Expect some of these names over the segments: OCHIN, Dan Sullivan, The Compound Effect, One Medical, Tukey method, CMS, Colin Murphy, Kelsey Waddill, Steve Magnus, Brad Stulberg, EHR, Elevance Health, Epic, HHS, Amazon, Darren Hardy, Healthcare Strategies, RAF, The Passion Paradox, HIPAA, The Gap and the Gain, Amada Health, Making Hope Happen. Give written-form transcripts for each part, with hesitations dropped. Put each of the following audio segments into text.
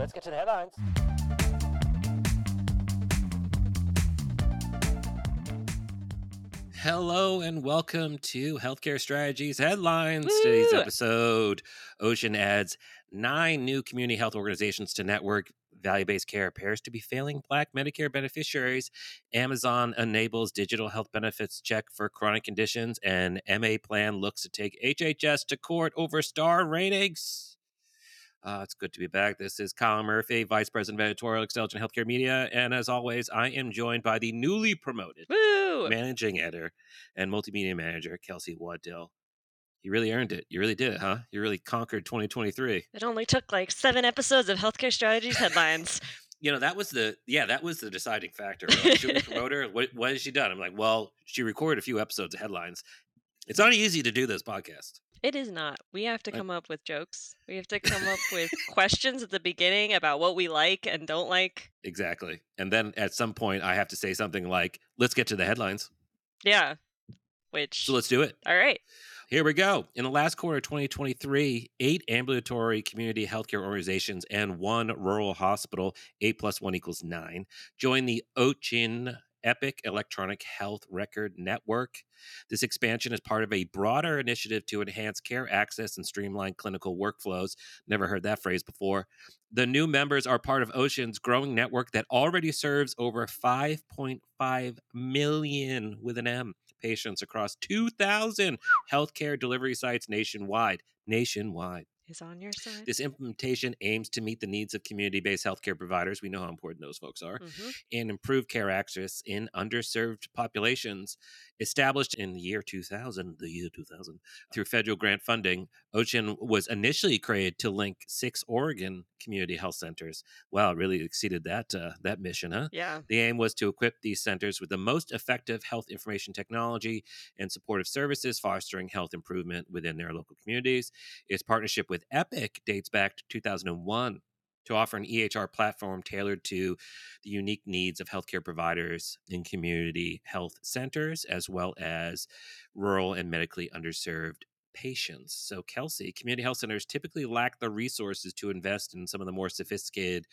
Let's get to the headlines. Hello and welcome to Healthcare Strategies Headlines. Woo! Today's episode, OCHIN adds 9 new community health organizations to network. Value-based care appears to be failing Black Medicare beneficiaries. Amazon enables digital health benefits check for chronic conditions. And MA plan looks to take HHS to court over star ratings. It's good to be back. This is Colin Murphy, Vice President of Editorial at Intelligent Healthcare Media. And as always, I am joined by the newly promoted Managing Editor and Multimedia Manager, Kelsey Waddill. You really earned it. You really did it, huh? You really conquered 2023. It only took like 7 episodes of Healthcare Strategies Headlines. You know, that was the deciding factor. Like, should we promote her? What has she done? I'm like, well, she recorded a few episodes of Headlines. It's not easy to do this podcast. It is not. We have to come up with jokes. We have to come up with questions at the beginning about what we like and don't like. Exactly. And then at some point, I have to say something like, let's get to the headlines. Yeah. So let's do it. All right. Here we go. In the last quarter of 2023, 8 ambulatory community healthcare organizations and 1 rural hospital, 8 + 1 = 9, joined the OCHIN Epic Electronic Health Record Network. This expansion is part of a broader initiative to enhance care access and streamline clinical workflows. Never heard that phrase before. The new members are part of OCHIN's growing network that already serves over 5.5 million with an M patients across 2,000 healthcare delivery sites nationwide. Is on your side. This implementation aims to meet the needs of community-based healthcare providers. We know how important those folks are, and improve care access in underserved populations. Established in the year 2000, through federal grant funding, OCHIN was initially created to link 6 Oregon community health centers. Wow, really exceeded that mission, huh? Yeah. The aim was to equip these centers with the most effective health information technology and supportive services, fostering health improvement within their local communities. Its partnership with Epic dates back to 2001 to offer an EHR platform tailored to the unique needs of healthcare providers in community health centers, as well as rural and medically underserved patients. So, Kelsey, community health centers typically lack the resources to invest in some of the more sophisticated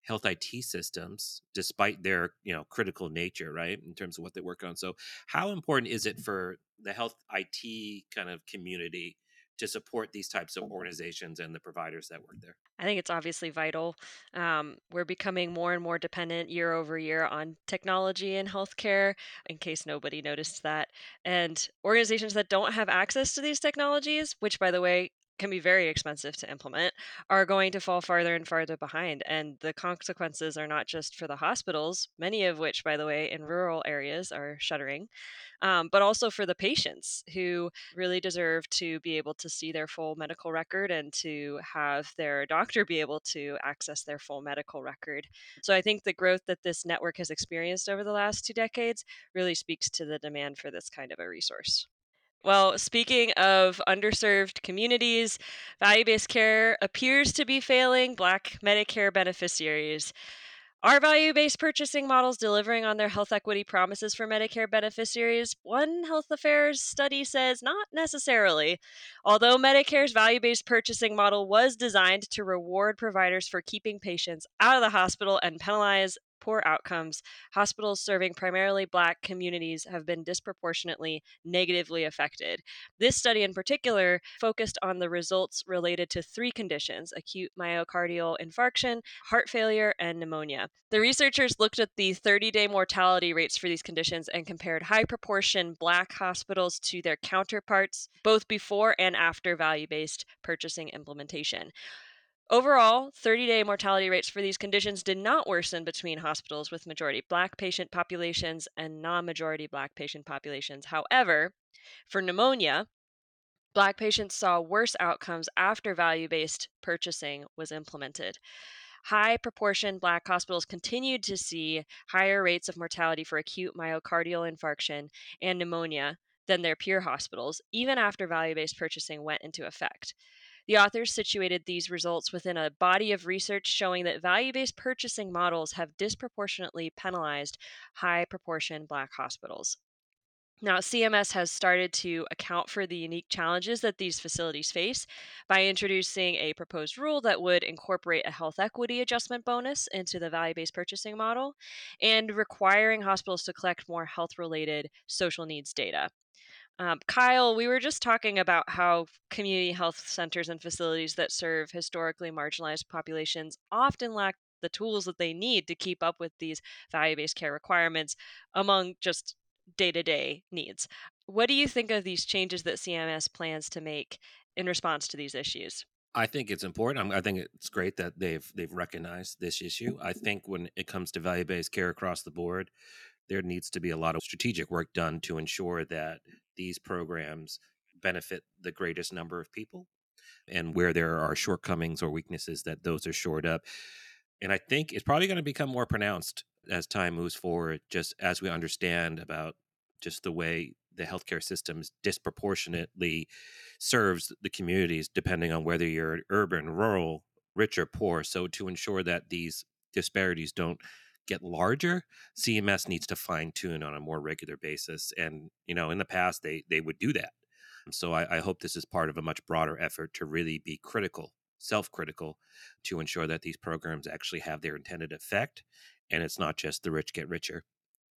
health IT systems, despite their, critical nature, right, in terms of what they work on. So how important is it for the health IT kind of community to support these types of organizations and the providers that work there? I think it's obviously vital. We're becoming more and more dependent year over year on technology in healthcare, in case nobody noticed that. And organizations that don't have access to these technologies, which, by the way, can be very expensive to implement, are going to fall farther and farther behind. And the consequences are not just for the hospitals, many of which, by the way, in rural areas are shuttering, but also for the patients who really deserve to be able to see their full medical record and to have their doctor be able to access their full medical record. So I think the growth that this network has experienced over the last 2 decades really speaks to the demand for this kind of a resource. Well, speaking of underserved communities, value-based care appears to be failing Black Medicare beneficiaries. Are value-based purchasing models delivering on their health equity promises for Medicare beneficiaries? One health affairs study says not necessarily. Although Medicare's value-based purchasing model was designed to reward providers for keeping patients out of the hospital and penalize poor outcomes, hospitals serving primarily Black communities have been disproportionately negatively affected. This study in particular focused on the results related to 3 conditions: acute myocardial infarction, heart failure, and pneumonia. The researchers looked at the 30-day mortality rates for these conditions and compared high proportion Black hospitals to their counterparts, both before and after value-based purchasing implementation. Overall, 30-day mortality rates for these conditions did not worsen between hospitals with majority Black patient populations and non-majority Black patient populations. However, for pneumonia, Black patients saw worse outcomes after value-based purchasing was implemented. High proportion Black hospitals continued to see higher rates of mortality for acute myocardial infarction and pneumonia than their peer hospitals, even after value-based purchasing went into effect. The authors situated these results within a body of research showing that value-based purchasing models have disproportionately penalized high proportion Black hospitals. Now, CMS has started to account for the unique challenges that these facilities face by introducing a proposed rule that would incorporate a health equity adjustment bonus into the value based purchasing model and requiring hospitals to collect more health related social needs data. Kyle, we were just talking about how community health centers and facilities that serve historically marginalized populations often lack the tools that they need to keep up with these value based care requirements among just day to day needs. What do you think of these changes that CMS plans to make in response to these issues? I think it's important. I think it's great that they've recognized this issue. I think when it comes to value based care across the board, there needs to be a lot of strategic work done to ensure that these programs benefit the greatest number of people, and where there are shortcomings or weaknesses, that those are shored up. And I think it's probably going to become more pronounced as time moves forward, just as we understand about just the way the healthcare systems disproportionately serves the communities, depending on whether you're urban, rural, rich or poor. So to ensure that these disparities don't get larger, CMS needs to fine tune on a more regular basis. And, you know, in the past, they would do that. So I hope this is part of a much broader effort to really be critical, self-critical, to ensure that these programs actually have their intended effect. And it's not just the rich get richer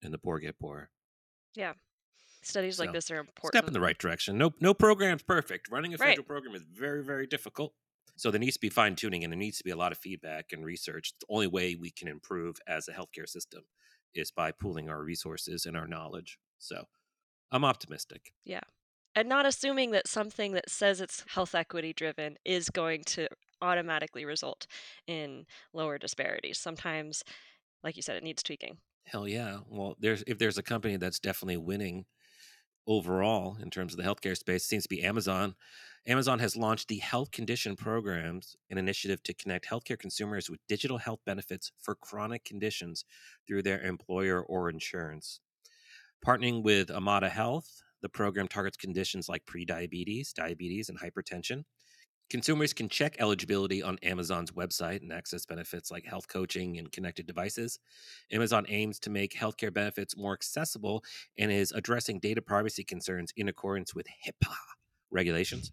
and the poor get poorer. Yeah. Studies like this are important. Step in the right direction. No program's perfect. Running a federal program is very, very difficult. So there needs to be fine tuning, and there needs to be a lot of feedback and research. The only way we can improve as a healthcare system is by pooling our resources and our knowledge. So I'm optimistic. Yeah. And not assuming that something that says it's health equity driven is going to automatically result in lower disparities. Sometimes, like you said, it needs tweaking. Hell yeah. Well, if there's a company that's definitely winning overall in terms of the healthcare space, seems to be Amazon. Amazon has launched the Health Condition Programs, an initiative to connect healthcare consumers with digital health benefits for chronic conditions through their employer or insurance. Partnering with Amada Health, the program targets conditions like prediabetes, diabetes, and hypertension. Consumers can check eligibility on Amazon's website and access benefits like health coaching and connected devices. Amazon aims to make healthcare benefits more accessible and is addressing data privacy concerns in accordance with HIPAA regulations.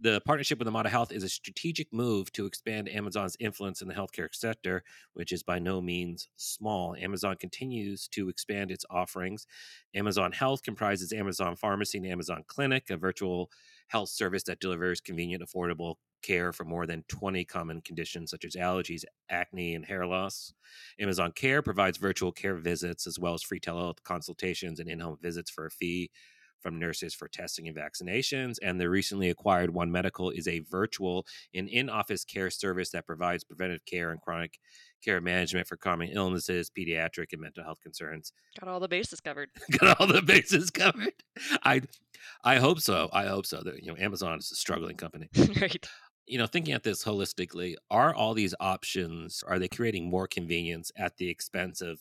The partnership with Amada Health is a strategic move to expand Amazon's influence in the healthcare sector, which is by no means small. Amazon continues to expand its offerings. Amazon Health comprises Amazon Pharmacy and Amazon Clinic, a virtual health service that delivers convenient, affordable care for more than 20 common conditions such as allergies, acne, and hair loss. Amazon Care provides virtual care visits as well as free telehealth consultations and in-home visits for a fee from nurses for testing and vaccinations. And the recently acquired One Medical is a virtual and in-office care service that provides preventive care and chronic care management for common illnesses, pediatric and mental health concerns. Got all the bases covered. Got all the bases covered. I hope so. I hope so. That, you know, Amazon is a struggling company. Right. You know, thinking at this holistically, are all these options, are they creating more convenience at the expense of,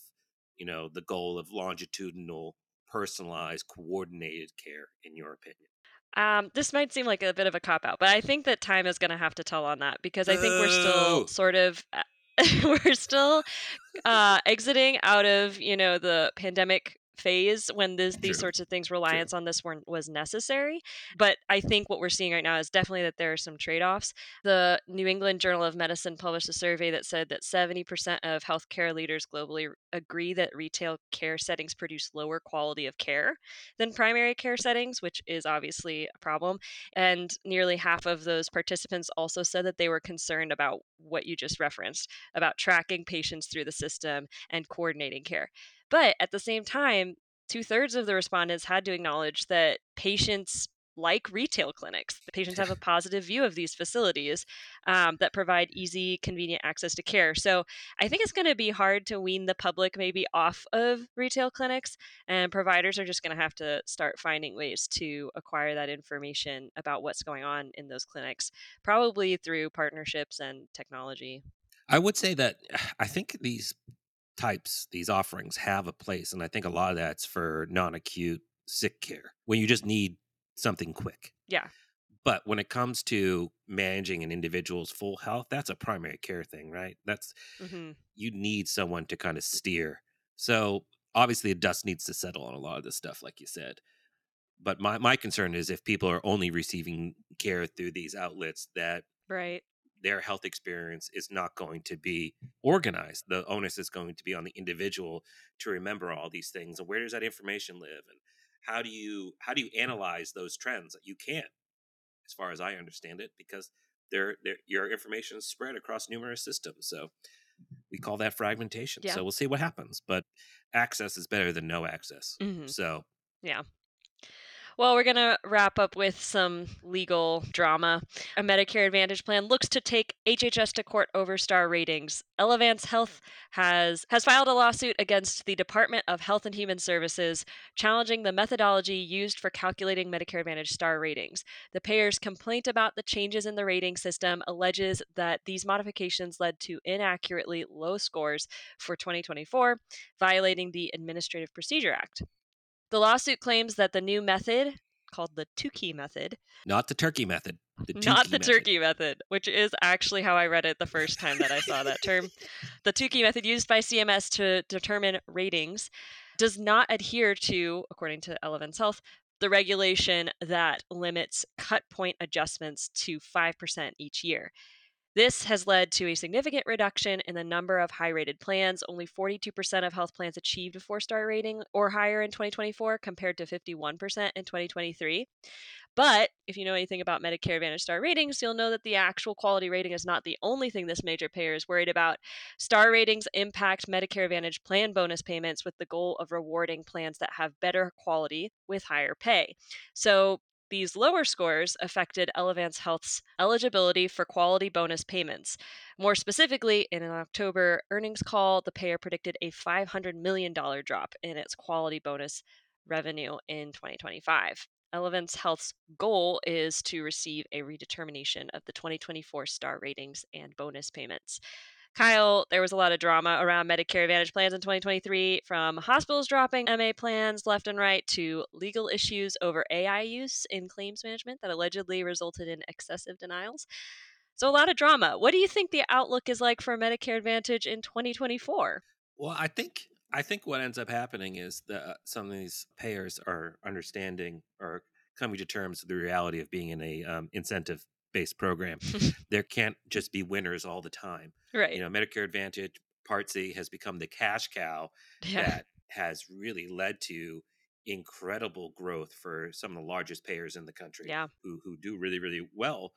you know, the goal of longitudinal, personalized, coordinated care, in your opinion? This might seem like a bit of a cop-out, but I think that time is going to have to tell on that, because I think we're still sort of... we're still exiting out of, you know, the pandemic phase when these sorts of things, reliance on this was necessary. But I think what we're seeing right now is definitely that there are some trade-offs. The New England Journal of Medicine published a survey that said that 70% of healthcare leaders globally agree that retail care settings produce lower quality of care than primary care settings, which is obviously a problem. And nearly half of those participants also said that they were concerned about what you just referenced, about tracking patients through the system and coordinating care. But at the same time, 2/3 of the respondents had to acknowledge that patients like retail clinics. The patients have a positive view of these facilities that provide easy, convenient access to care. So I think it's going to be hard to wean the public maybe off of retail clinics, and providers are just going to have to start finding ways to acquire that information about what's going on in those clinics, probably through partnerships and technology. I would say that I think these offerings have a place. And I think a lot of that's for non-acute sick care, when you just need something quick. Yeah. But when it comes to managing an individual's full health, that's a primary care thing, right? That's you need someone to kind of steer. So obviously the dust needs to settle on a lot of this stuff, like you said. But my concern is if people are only receiving care through these outlets, that their health experience is not going to be organized. The onus is going to be on the individual to remember all these things. And where does that information live? And how do you analyze those trends? You can't, as far as I understand it, because your information is spread across numerous systems. So we call that fragmentation. Yeah. So we'll see what happens. But access is better than no access. Mm-hmm. So yeah. Well, we're going to wrap up with some legal drama. A Medicare Advantage plan looks to take HHS to court over star ratings. Elevance Health has filed a lawsuit against the Department of Health and Human Services, challenging the methodology used for calculating Medicare Advantage star ratings. The payer's complaint about the changes in the rating system alleges that these modifications led to inaccurately low scores for 2024, violating the Administrative Procedure Act. The lawsuit claims that the new method, called the Tukey method. Not the turkey method. Turkey method, which is actually how I read it the first time that I saw that term. The Tukey method used by CMS to determine ratings does not adhere to, according to Elevance Health, the regulation that limits cut point adjustments to 5% each year. This has led to a significant reduction in the number of high-rated plans. Only 42% of health plans achieved a 4-star rating or higher in 2024 compared to 51% in 2023. But if you know anything about Medicare Advantage star ratings, you'll know that the actual quality rating is not the only thing this major payer is worried about. Star ratings impact Medicare Advantage plan bonus payments with the goal of rewarding plans that have better quality with higher pay. So these lower scores affected Elevance Health's eligibility for quality bonus payments. More specifically, in an October earnings call, the payer predicted a $500 million drop in its quality bonus revenue in 2025. Elevance Health's goal is to receive a redetermination of the 2024 star ratings and bonus payments. Kyle, there was a lot of drama around Medicare Advantage plans in 2023, from hospitals dropping MA plans left and right to legal issues over AI use in claims management that allegedly resulted in excessive denials. So a lot of drama. What do you think the outlook is like for Medicare Advantage in 2024? Well, I think what ends up happening is that some of these payers are understanding or coming to terms with the reality of being in a incentive-based program. There can't just be winners all the time. Right. You know, Medicare Advantage Part C has become the cash cow that has really led to incredible growth for some of the largest payers in the country who do really, really well.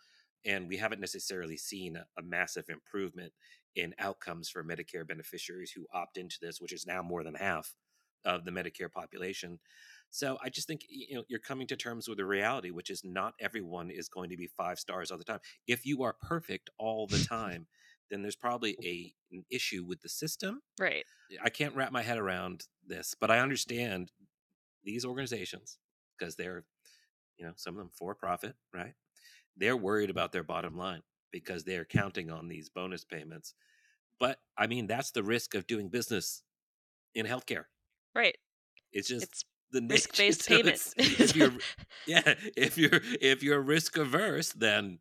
And we haven't necessarily seen a massive improvement in outcomes for Medicare beneficiaries who opt into this, which is now more than half of the Medicare population. So I just think, you know, you're coming to terms with the reality, which is not everyone is going to be 5 stars all the time. If you are perfect all the time, then there's probably an issue with the system. Right. I can't wrap my head around this, but I understand these organizations because they're, you know, some of them for profit, right? They're worried about their bottom line because they're counting on these bonus payments. But I mean, that's the risk of doing business in healthcare. Right. It's just the risk-based payments. If you're risk averse, then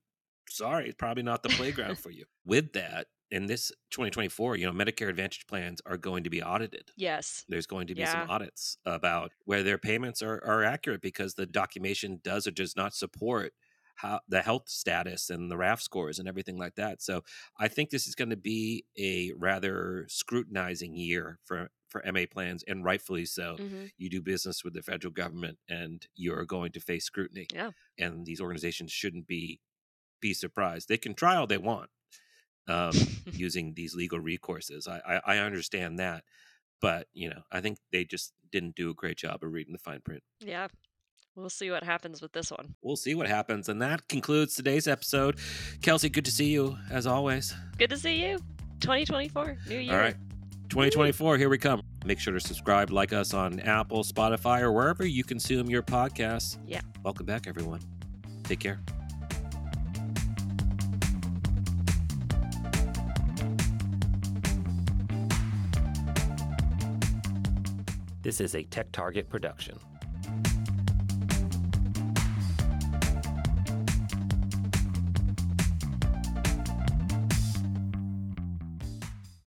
sorry, it's probably not the playground for you. With that, in this 2024, you know, Medicare Advantage plans are going to be audited. Yes. There's going to be some audits about where their payments are accurate because the documentation does or does not support how the health status and the RAF scores and everything like that. So I think this is going to be a rather scrutinizing year for MA plans, and rightfully so. Mm-hmm. You do business with the federal government and you're going to face scrutiny. Yeah. And these organizations shouldn't be surprised. They can try all they want using these legal recourses. I understand that, but you know, I think they just didn't do a great job of reading the fine print. Yeah. We'll see what happens with this one. We'll see what happens. And that concludes today's episode. Kelsey, good to see you as always. Good to see you. 2024, new year. All right. 2024, here we come. Make sure to subscribe, like us on Apple, Spotify, or wherever you consume your podcasts. Yeah. Welcome back, everyone. Take care. This is a Tech Target production.